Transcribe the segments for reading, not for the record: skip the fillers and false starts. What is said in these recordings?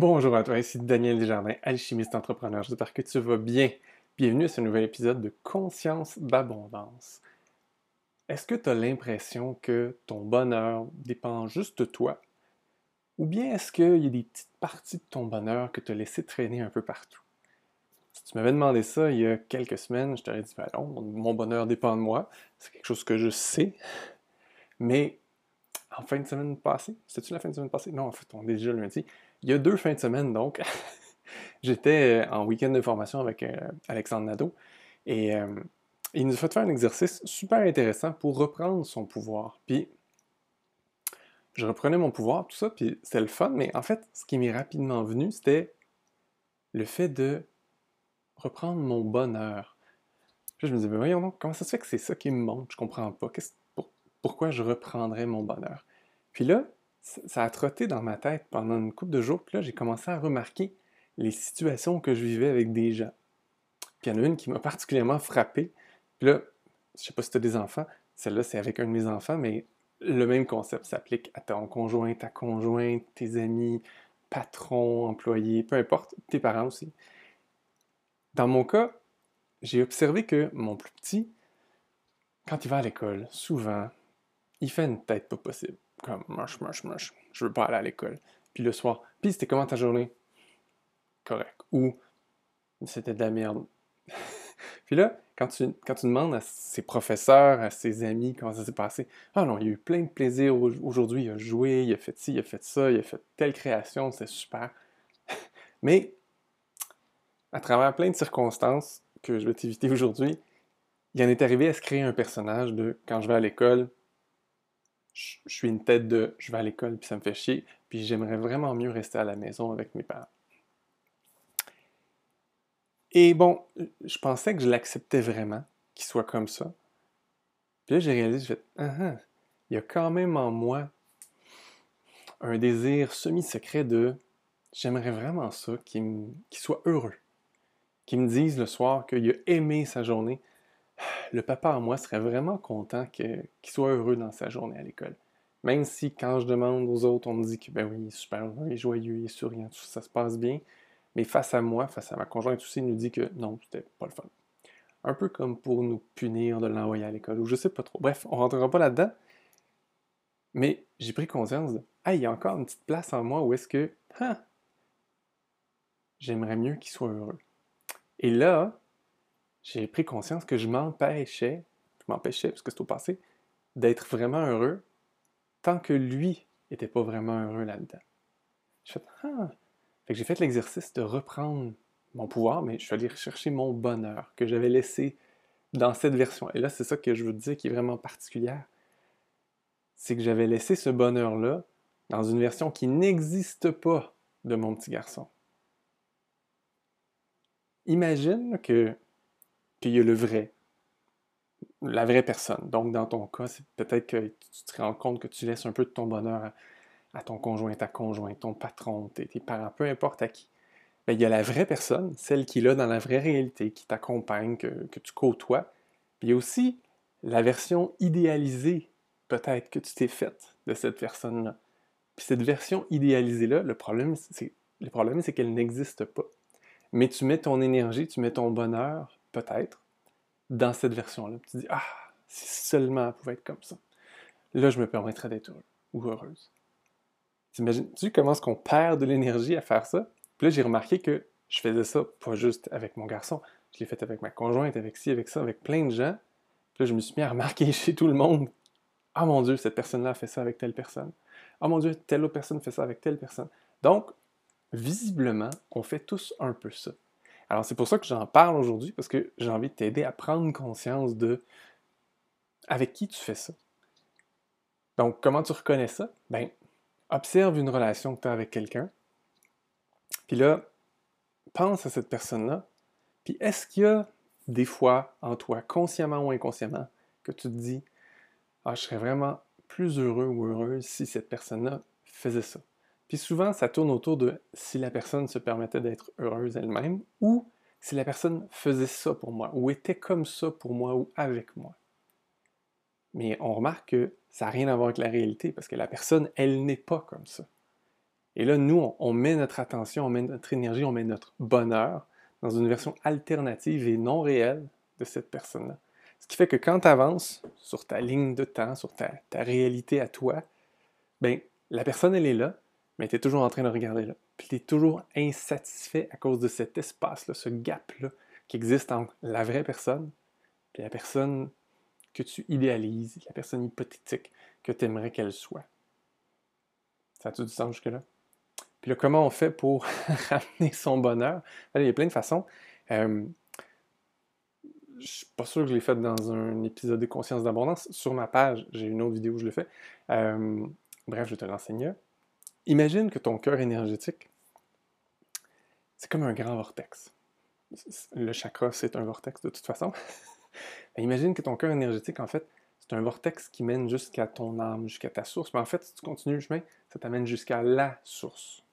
Bonjour à toi, ici Daniel Desjardins, alchimiste entrepreneur. J'espère que tu vas bien. Bienvenue à ce nouvel épisode de Conscience d'abondance. Est-ce que tu as l'impression que ton bonheur dépend juste de toi? Ou bien est-ce qu'il y a des petites parties de ton bonheur que tu as laissé traîner un peu partout? Si tu m'avais demandé ça il y a quelques semaines, je t'aurais dit ben non, mon bonheur dépend de moi. C'est quelque chose que je sais. Mais en fin de semaine passée, c'était-tu la fin de semaine passée? Non, en fait, on est déjà lundi. Il y a 2 fins de semaine, donc, j'étais en week-end de formation avec Alexandre Nadeau et il nous a fait faire un exercice super intéressant pour reprendre son pouvoir. Puis, je reprenais mon pouvoir, tout ça, puis c'était le fun, mais en fait, ce qui m'est rapidement venu, c'était le fait de reprendre mon bonheur. Puis je me disais, ben voyons donc, comment ça se fait que c'est ça qui me monte? Je comprends pas. Pourquoi je reprendrais mon bonheur? Puis là, ça a trotté dans ma tête pendant une couple de jours, puis là, j'ai commencé à remarquer les situations que je vivais avec des gens. Puis il y en a une qui m'a particulièrement frappé. Puis là, je sais pas si tu as des enfants, celle-là, c'est avec un de mes enfants, mais le même concept s'applique à ton conjoint, ta conjointe, tes amis, patrons, employés, peu importe, tes parents aussi. Dans mon cas, j'ai observé que mon plus petit, quand il va à l'école, souvent, il fait une tête pas possible. Comme, moche, je veux pas aller à l'école. Puis le soir, puis c'était comment ta journée? Correct. Ou, c'était de la merde. Puis là, quand tu demandes à ses professeurs, à ses amis, comment ça s'est passé, ah non, il y a eu plein de plaisir aujourd'hui, il a joué, il a fait ci, il a fait ça, il a fait telle création, c'est super. Mais, à travers plein de circonstances que je vais t'éviter aujourd'hui, il en est arrivé à se créer un personnage de « quand je vais à l'école », je suis une tête de « je vais à l'école, puis ça me fait chier, puis j'aimerais vraiment mieux rester à la maison avec mes parents. » Et bon, je pensais que je l'acceptais vraiment, qu'il soit comme ça. Puis là, j'ai réalisé, j'ai fait « ah, il y a quand même en moi un désir semi-secret de « j'aimerais vraiment ça, qu'il soit heureux, qu'il me dise le soir qu'il a aimé sa journée. » Le papa en moi serait vraiment content qu'il soit heureux dans sa journée à l'école. Même si, quand je demande aux autres, on me dit que, ben oui, il est super heureux, il est joyeux, il est souriant, tout ça se passe bien. Mais face à moi, face à ma conjointe aussi, il nous dit que non, c'était pas le fun. Un peu comme pour nous punir de l'envoyer à l'école, ou je sais pas trop. Bref, on rentrera pas là-dedans. Mais j'ai pris conscience de, ah, il y a encore une petite place en moi où est-ce que, j'aimerais mieux qu'il soit heureux. Et là, j'ai pris conscience que je m'empêchais, parce que c'est au passé, d'être vraiment heureux tant que lui n'était pas vraiment heureux là-dedans. J'ai fait l'exercice de reprendre mon pouvoir, mais je suis allé rechercher mon bonheur que j'avais laissé dans cette version. Et là, c'est ça que je veux te dire qui est vraiment particulière. C'est que j'avais laissé ce bonheur-là dans une version qui n'existe pas de mon petit garçon. Imagine que... Puis il y a la vraie personne. Donc, dans ton cas, c'est peut-être que tu te rends compte que tu laisses un peu de ton bonheur à ton conjoint, ta conjointe, ton patron, tes parents, peu importe à qui. Bien, il y a la vraie personne, celle qui est là dans la vraie réalité, qui t'accompagne, que tu côtoies. Puis il y a aussi la version idéalisée, peut-être, que tu t'es faite de cette personne-là. Puis cette version idéalisée-là, le problème, c'est qu'elle n'existe pas. Mais tu mets ton énergie, tu mets ton bonheur, peut-être, dans cette version-là. Tu dis « ah, si seulement elle pouvait être comme ça, là, je me permettrais d'être heureux ou heureuse. » T'imagines-tu comment est-ce qu'on perd de l'énergie à faire ça? Puis là, j'ai remarqué que je faisais ça pas juste avec mon garçon. Je l'ai fait avec ma conjointe, avec ci, avec ça, avec plein de gens. Puis là, je me suis mis à remarquer chez tout le monde « ah mon Dieu, cette personne-là fait ça avec telle personne. Ah mon Dieu, telle autre personne fait ça avec telle personne. » Donc, visiblement, on fait tous un peu ça. Alors, c'est pour ça que j'en parle aujourd'hui, parce que j'ai envie de t'aider à prendre conscience de avec qui tu fais ça. Donc, comment tu reconnais ça? Ben, observe une relation que tu as avec quelqu'un, puis là, pense à cette personne-là, puis est-ce qu'il y a des fois en toi, consciemment ou inconsciemment, que tu te dis « ah, je serais vraiment plus heureux ou heureuse si cette personne-là faisait ça ». Puis souvent, ça tourne autour de si la personne se permettait d'être heureuse elle-même ou si la personne faisait ça pour moi ou était comme ça pour moi ou avec moi. Mais on remarque que ça n'a rien à voir avec la réalité parce que la personne, elle n'est pas comme ça. Et là, nous, on met notre attention, on met notre énergie, on met notre bonheur dans une version alternative et non réelle de cette personne-là. Ce qui fait que quand tu avances sur ta ligne de temps, sur ta réalité à toi, bien, la personne, elle est là, mais tu es toujours en train de regarder là. Puis tu es toujours insatisfait à cause de cet espace-là, ce gap-là qui existe entre la vraie personne et la personne que tu idéalises, la personne hypothétique que tu aimerais qu'elle soit. Ça a-tu du sens jusque-là? Puis là, comment on fait pour ramener son bonheur? Il y a plein de façons. Je ne suis pas sûr que je l'ai fait dans un épisode de Conscience d'abondance. Sur ma page, j'ai une autre vidéo où je le fais. Bref, je te l'enseigne. Imagine que ton cœur énergétique, c'est comme un grand vortex. Le chakra, c'est un vortex de toute façon. Imagine que ton cœur énergétique, en fait, c'est un vortex qui mène jusqu'à ton âme, jusqu'à ta source. Mais en fait, si tu continues le chemin, ça t'amène jusqu'à la source.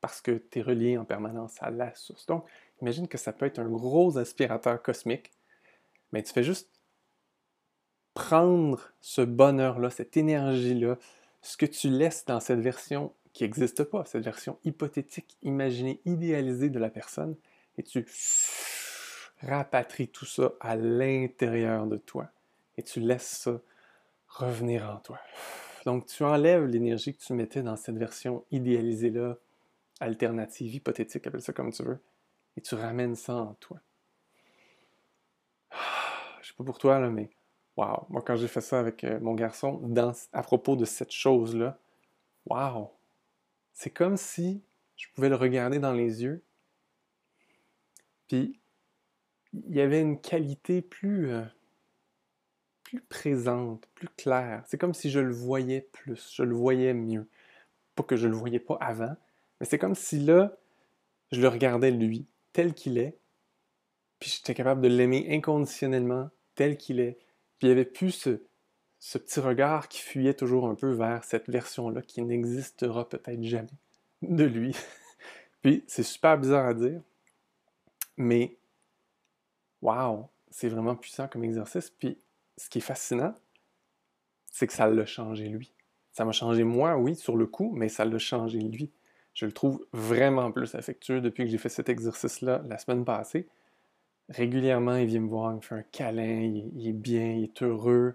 Parce que tu es relié en permanence à la source. Donc, imagine que ça peut être un gros aspirateur cosmique. Mais tu fais juste prendre ce bonheur-là, cette énergie-là, ce que tu laisses dans cette version qui n'existe pas, cette version hypothétique, imaginée, idéalisée de la personne, et tu rapatries tout ça à l'intérieur de toi. Et tu laisses ça revenir en toi. Donc, tu enlèves l'énergie que tu mettais dans cette version idéalisée-là, alternative, hypothétique, appelle ça comme tu veux, et tu ramènes ça en toi. Je sais pas pour toi, là, mais waouh! Moi, quand j'ai fait ça avec mon garçon, à propos de cette chose-là, waouh! C'est comme si je pouvais le regarder dans les yeux, puis il y avait une qualité plus présente, plus claire. C'est comme si je le voyais plus, je le voyais mieux. Pas que je le voyais pas avant, mais c'est comme si là, je le regardais lui, tel qu'il est, puis j'étais capable de l'aimer inconditionnellement, tel qu'il est. Puis il n'y avait plus ce petit regard qui fuyait toujours un peu vers cette version-là qui n'existera peut-être jamais de lui. Puis c'est super bizarre à dire, mais waouh, c'est vraiment puissant comme exercice. Puis ce qui est fascinant, c'est que ça l'a changé lui. Ça m'a changé moi, oui, sur le coup, mais ça l'a changé lui. Je le trouve vraiment plus affectueux depuis que j'ai fait cet exercice-là la semaine passée. Régulièrement, il vient me voir, il me fait un câlin, il est bien, il est heureux.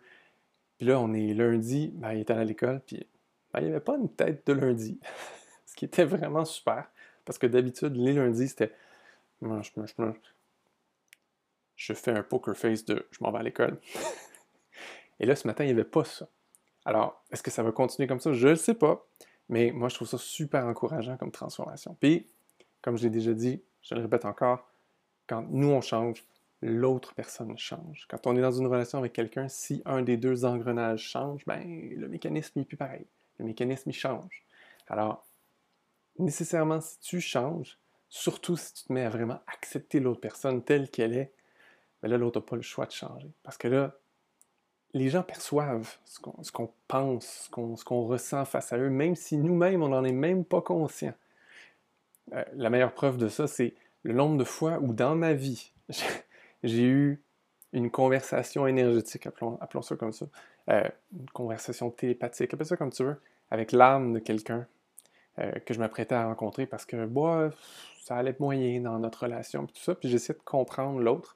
Puis là, on est lundi, ben, il était à l'école, puis ben, il n'y avait pas une tête de lundi. Ce qui était vraiment super, parce que d'habitude, les lundis, c'était je fais un poker face de « je m'en vais à l'école ». Et là, ce matin, il n'y avait pas ça. Alors, est-ce que ça va continuer comme ça? Je ne le sais pas, mais moi, je trouve ça super encourageant comme transformation. Puis, comme je l'ai déjà dit, je le répète encore, quand nous, on change, l'autre personne change. Quand on est dans une relation avec quelqu'un, si un des deux engrenages change, ben le mécanisme n'est plus pareil. Le mécanisme, il change. Alors, nécessairement, si tu changes, surtout si tu te mets à vraiment accepter l'autre personne telle qu'elle est, ben là, l'autre n'a pas le choix de changer. Parce que là, les gens perçoivent ce qu'on pense, ce qu'on ressent face à eux, même si nous-mêmes, on n'en est même pas conscient. La meilleure preuve de ça, c'est le nombre de fois où, dans ma vie, j'ai eu une conversation énergétique, appelons ça comme ça, une conversation télépathique, appelle ça comme tu veux, avec l'âme de quelqu'un que je m'apprêtais à rencontrer parce que, bah, ça allait moyen dans notre relation, puis tout ça, puis j'essaie de comprendre l'autre.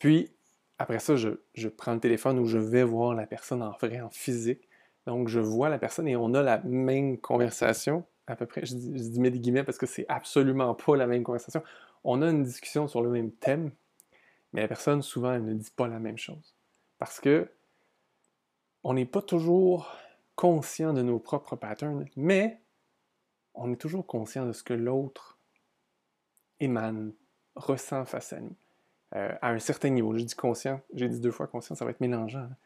Puis, après ça, je prends le téléphone où je vais voir la personne en vrai, en physique. Donc, je vois la personne et on a la même conversation, à peu près, je dis mets des guillemets parce que c'est absolument pas la même conversation. On a une discussion sur le même thème, mais la personne, souvent, elle ne dit pas la même chose. Parce que on n'est pas toujours conscient de nos propres patterns, mais on est toujours conscient de ce que l'autre émane, ressent face à nous. À un certain niveau, je dis conscient, j'ai dit 2 fois conscient, ça va être mélangeant. Hein?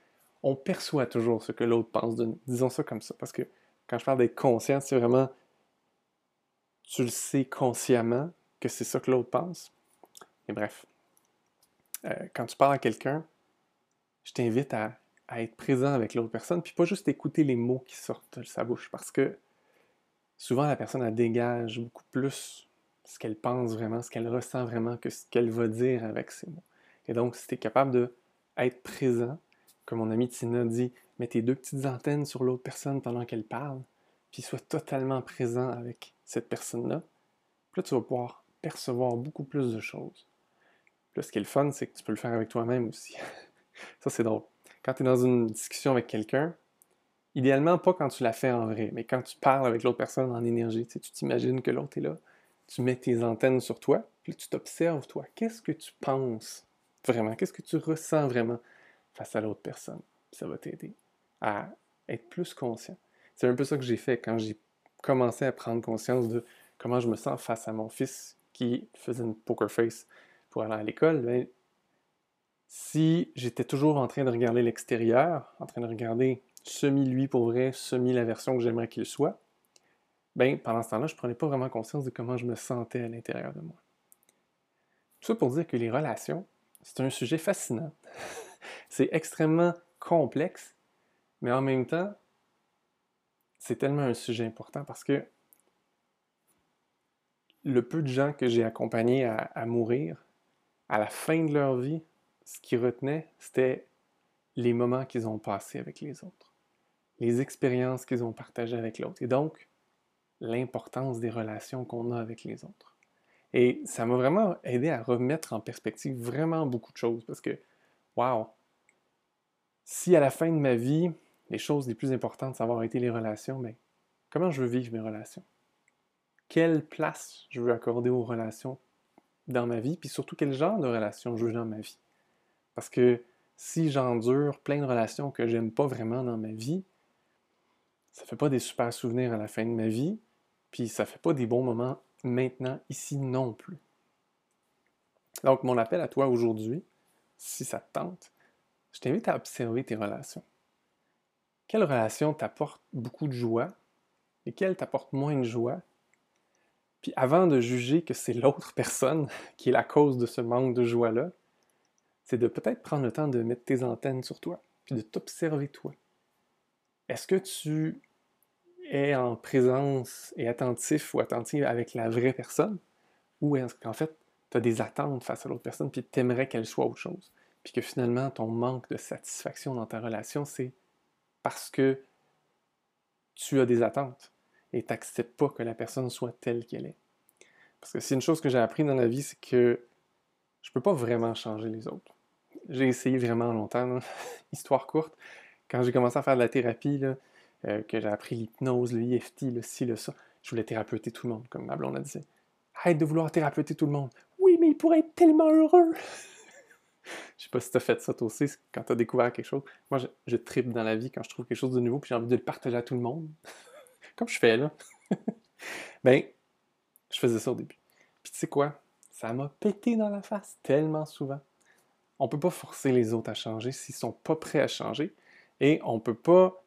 On perçoit toujours ce que l'autre pense de nous. Disons ça comme ça, parce que quand je parle d'être conscient, c'est vraiment tu le sais consciemment que c'est ça que l'autre pense. Et bref, quand tu parles à quelqu'un, je t'invite à être présent avec l'autre personne, puis pas juste écouter les mots qui sortent de sa bouche, parce que souvent la personne, elle dégage beaucoup plus ce qu'elle pense vraiment, ce qu'elle ressent vraiment, que ce qu'elle va dire avec ses mots. Et donc, si tu es capable d'être présent, comme mon amie Tina dit, mets tes 2 petites antennes sur l'autre personne pendant qu'elle parle, puis sois totalement présent avec cette personne-là. Puis là, tu vas pouvoir percevoir beaucoup plus de choses. Puis là, ce qui est le fun, c'est que tu peux le faire avec toi-même aussi. Ça, c'est drôle. Quand tu es dans une discussion avec quelqu'un, idéalement, pas quand tu la fais en vrai, mais quand tu parles avec l'autre personne en énergie, tu sais, tu t'imagines que l'autre est là, tu mets tes antennes sur toi, puis tu t'observes, toi. Qu'est-ce que tu penses vraiment? Qu'est-ce que tu ressens vraiment face à l'autre personne? Puis ça va t'aider à être plus conscient. C'est un peu ça que j'ai fait quand j'ai commencé à prendre conscience de comment je me sens face à mon fils qui faisait une poker face pour aller à l'école. Ben, si j'étais toujours en train de regarder l'extérieur, en train de regarder semi-lui pour vrai, semi-la version que j'aimerais qu'il soit, ben pendant ce temps-là, je ne prenais pas vraiment conscience de comment je me sentais à l'intérieur de moi. Tout ça pour dire que les relations, c'est un sujet fascinant. C'est extrêmement complexe, mais en même temps, c'est tellement un sujet important parce que le peu de gens que j'ai accompagnés à mourir, à la fin de leur vie, ce qu'ils retenaient, c'était les moments qu'ils ont passés avec les autres, les expériences qu'ils ont partagées avec l'autre, et donc l'importance des relations qu'on a avec les autres. Et ça m'a vraiment aidé à remettre en perspective vraiment beaucoup de choses, parce que, wow, si à la fin de ma vie, les choses les plus importantes, ça va été les relations, mais comment je veux vivre mes relations? Quelle place je veux accorder aux relations dans ma vie, puis surtout quel genre de relations je veux dans ma vie? Parce que si j'endure plein de relations que j'aime pas vraiment dans ma vie, ça fait pas des super souvenirs à la fin de ma vie, puis ça fait pas des bons moments maintenant, ici non plus. Donc, mon appel à toi aujourd'hui, si ça te tente, je t'invite à observer tes relations. Quelles relations t'apportent beaucoup de joie et quelles t'apportent moins de joie? Puis avant de juger que c'est l'autre personne qui est la cause de ce manque de joie-là, c'est de peut-être prendre le temps de mettre tes antennes sur toi, puis de t'observer toi. Est-ce que tu es en présence et attentif ou attentive avec la vraie personne? Ou est-ce qu'en fait, tu as des attentes face à l'autre personne, puis tu aimerais qu'elle soit autre chose? Puis que finalement, ton manque de satisfaction dans ta relation, c'est parce que tu as des attentes et tu n'acceptes pas que la personne soit telle qu'elle est. Parce que c'est une chose que j'ai appris dans la vie, c'est que je ne peux pas vraiment changer les autres. J'ai essayé vraiment longtemps, hein? Histoire courte. Quand j'ai commencé à faire de la thérapie, là, que j'ai appris l'hypnose, le IFT, le ci, le ça, je voulais thérapeuter tout le monde, comme ma blonde a dit. Arrête de vouloir thérapeuter tout le monde. Oui, mais il pourrait être tellement heureux. Je sais pas si t'as fait ça toi aussi, quand t'as découvert quelque chose. Moi, je trippe dans la vie quand je trouve quelque chose de nouveau, puis j'ai envie de le partager à tout le monde. Comme je fais, là. Ben, je faisais ça au début. Puis tu sais quoi? Ça m'a pété dans la face tellement souvent. On peut pas forcer les autres à changer s'ils sont pas prêts à changer. Et on peut pas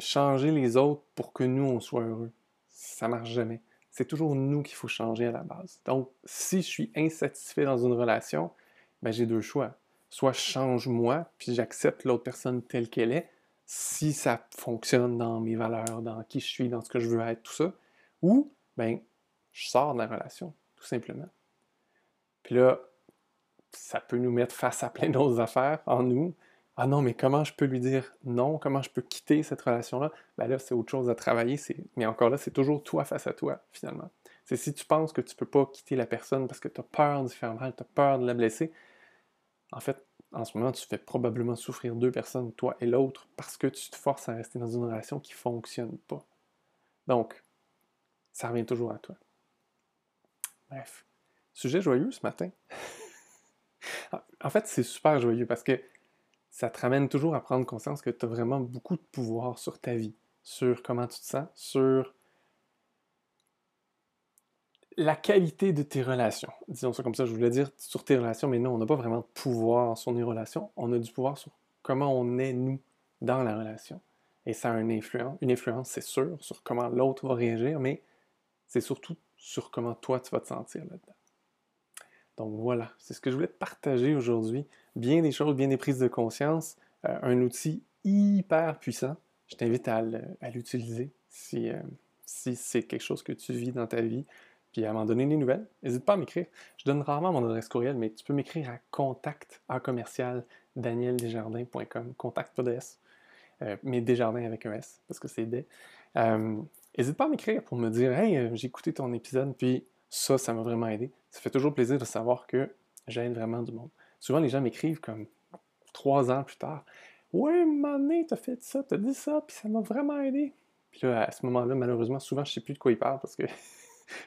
changer les autres pour que nous, on soit heureux. Ça marche jamais. C'est toujours nous qu'il faut changer à la base. Donc, si je suis insatisfait dans une relation, ben, j'ai deux choix. Soit je change moi, puis j'accepte l'autre personne telle qu'elle est, si ça fonctionne dans mes valeurs, dans qui je suis, dans ce que je veux être, tout ça. Ou, ben, je sors de la relation, tout simplement. Puis là, ça peut nous mettre face à plein d'autres affaires en nous. Ah non, mais comment je peux lui dire non? Comment je peux quitter cette relation-là? Ben là, c'est autre chose à travailler. Mais encore là, c'est toujours toi face à toi, finalement. C'est si tu penses que tu ne peux pas quitter la personne parce que tu as peur de faire mal, tu as peur de la blesser. En fait, en ce moment, tu fais probablement souffrir deux personnes, toi et l'autre, parce que tu te forces à rester dans une relation qui ne fonctionne pas. Donc, ça revient toujours à toi. Bref, sujet joyeux ce matin. En fait, c'est super joyeux parce que ça te ramène toujours à prendre conscience que tu as vraiment beaucoup de pouvoir sur ta vie, sur comment tu te sens, sur la qualité de tes relations. Disons ça comme ça, je voulais dire sur tes relations, mais non, on n'a pas vraiment de pouvoir sur nos relations, on a du pouvoir sur comment on est, nous, dans la relation. Et ça a une influence, c'est sûr, sur comment l'autre va réagir, mais c'est surtout sur comment toi, tu vas te sentir là-dedans. Donc voilà, c'est ce que je voulais te partager aujourd'hui. Bien des choses, bien des prises de conscience, un outil hyper puissant. Je t'invite à l'utiliser si c'est quelque chose que tu vis dans ta vie, puis à m'en donner des nouvelles. N'hésite pas à m'écrire. Je donne rarement mon adresse courriel, mais tu peux m'écrire à contact@danieldesjardins.com, contact pas de S, mais Desjardins avec un S, parce que c'est des. N'hésite pas à m'écrire pour me dire « Hey, j'ai écouté ton épisode, puis ça m'a vraiment aidé. » Ça fait toujours plaisir de savoir que j'aide vraiment du monde. Souvent, les gens m'écrivent comme 3 ans plus tard. « Ouais, un moment donné, t'as fait ça, t'as dit ça, puis ça m'a vraiment aidé. » Puis là, à ce moment-là, malheureusement, souvent, je ne sais plus de quoi ils parlent parce que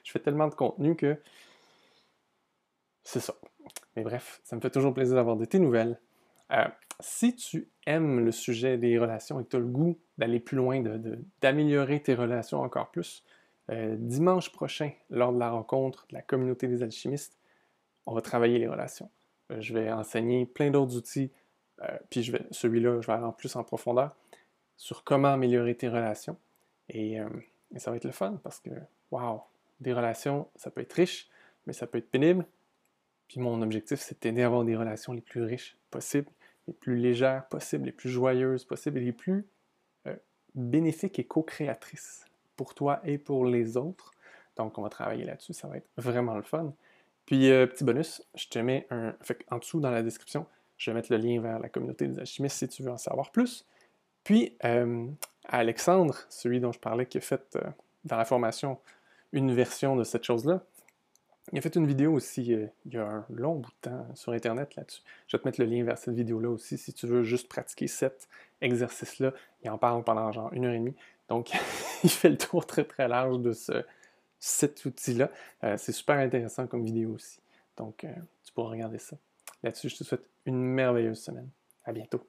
je fais tellement de contenu que c'est ça. Mais bref, ça me fait toujours plaisir d'avoir de tes nouvelles. Si tu aimes le sujet des relations et que tu as le goût d'aller plus loin, d'améliorer tes relations encore plus, dimanche prochain, lors de la rencontre de la communauté des alchimistes, on va travailler les relations. Je vais enseigner plein d'autres outils, puis celui-là, je vais aller en plus en profondeur sur comment améliorer tes relations. Et ça va être le fun parce que, waouh, des relations, ça peut être riche, mais ça peut être pénible. Puis mon objectif, c'est de t'aider à avoir des relations les plus riches possibles, les plus légères possibles, les plus joyeuses possibles, et les plus bénéfiques et co-créatrices pour toi et pour les autres. Donc, on va travailler là-dessus, ça va être vraiment le fun. Puis, petit bonus, je te mets en dessous, dans la description, je vais mettre le lien vers la communauté des alchimistes si tu veux en savoir plus. Puis, Alexandre, celui dont je parlais, qui a fait, dans la formation, une version de cette chose-là, il a fait une vidéo aussi, il y a un long bout de temps sur Internet là-dessus. Je vais te mettre le lien vers cette vidéo-là aussi, si tu veux juste pratiquer cet exercice-là. Il en parle pendant genre 1h30. Donc, il fait le tour très très large de cet outil-là. C'est super intéressant comme vidéo aussi. Donc, tu pourras regarder ça. Là-dessus, je te souhaite une merveilleuse semaine. À bientôt.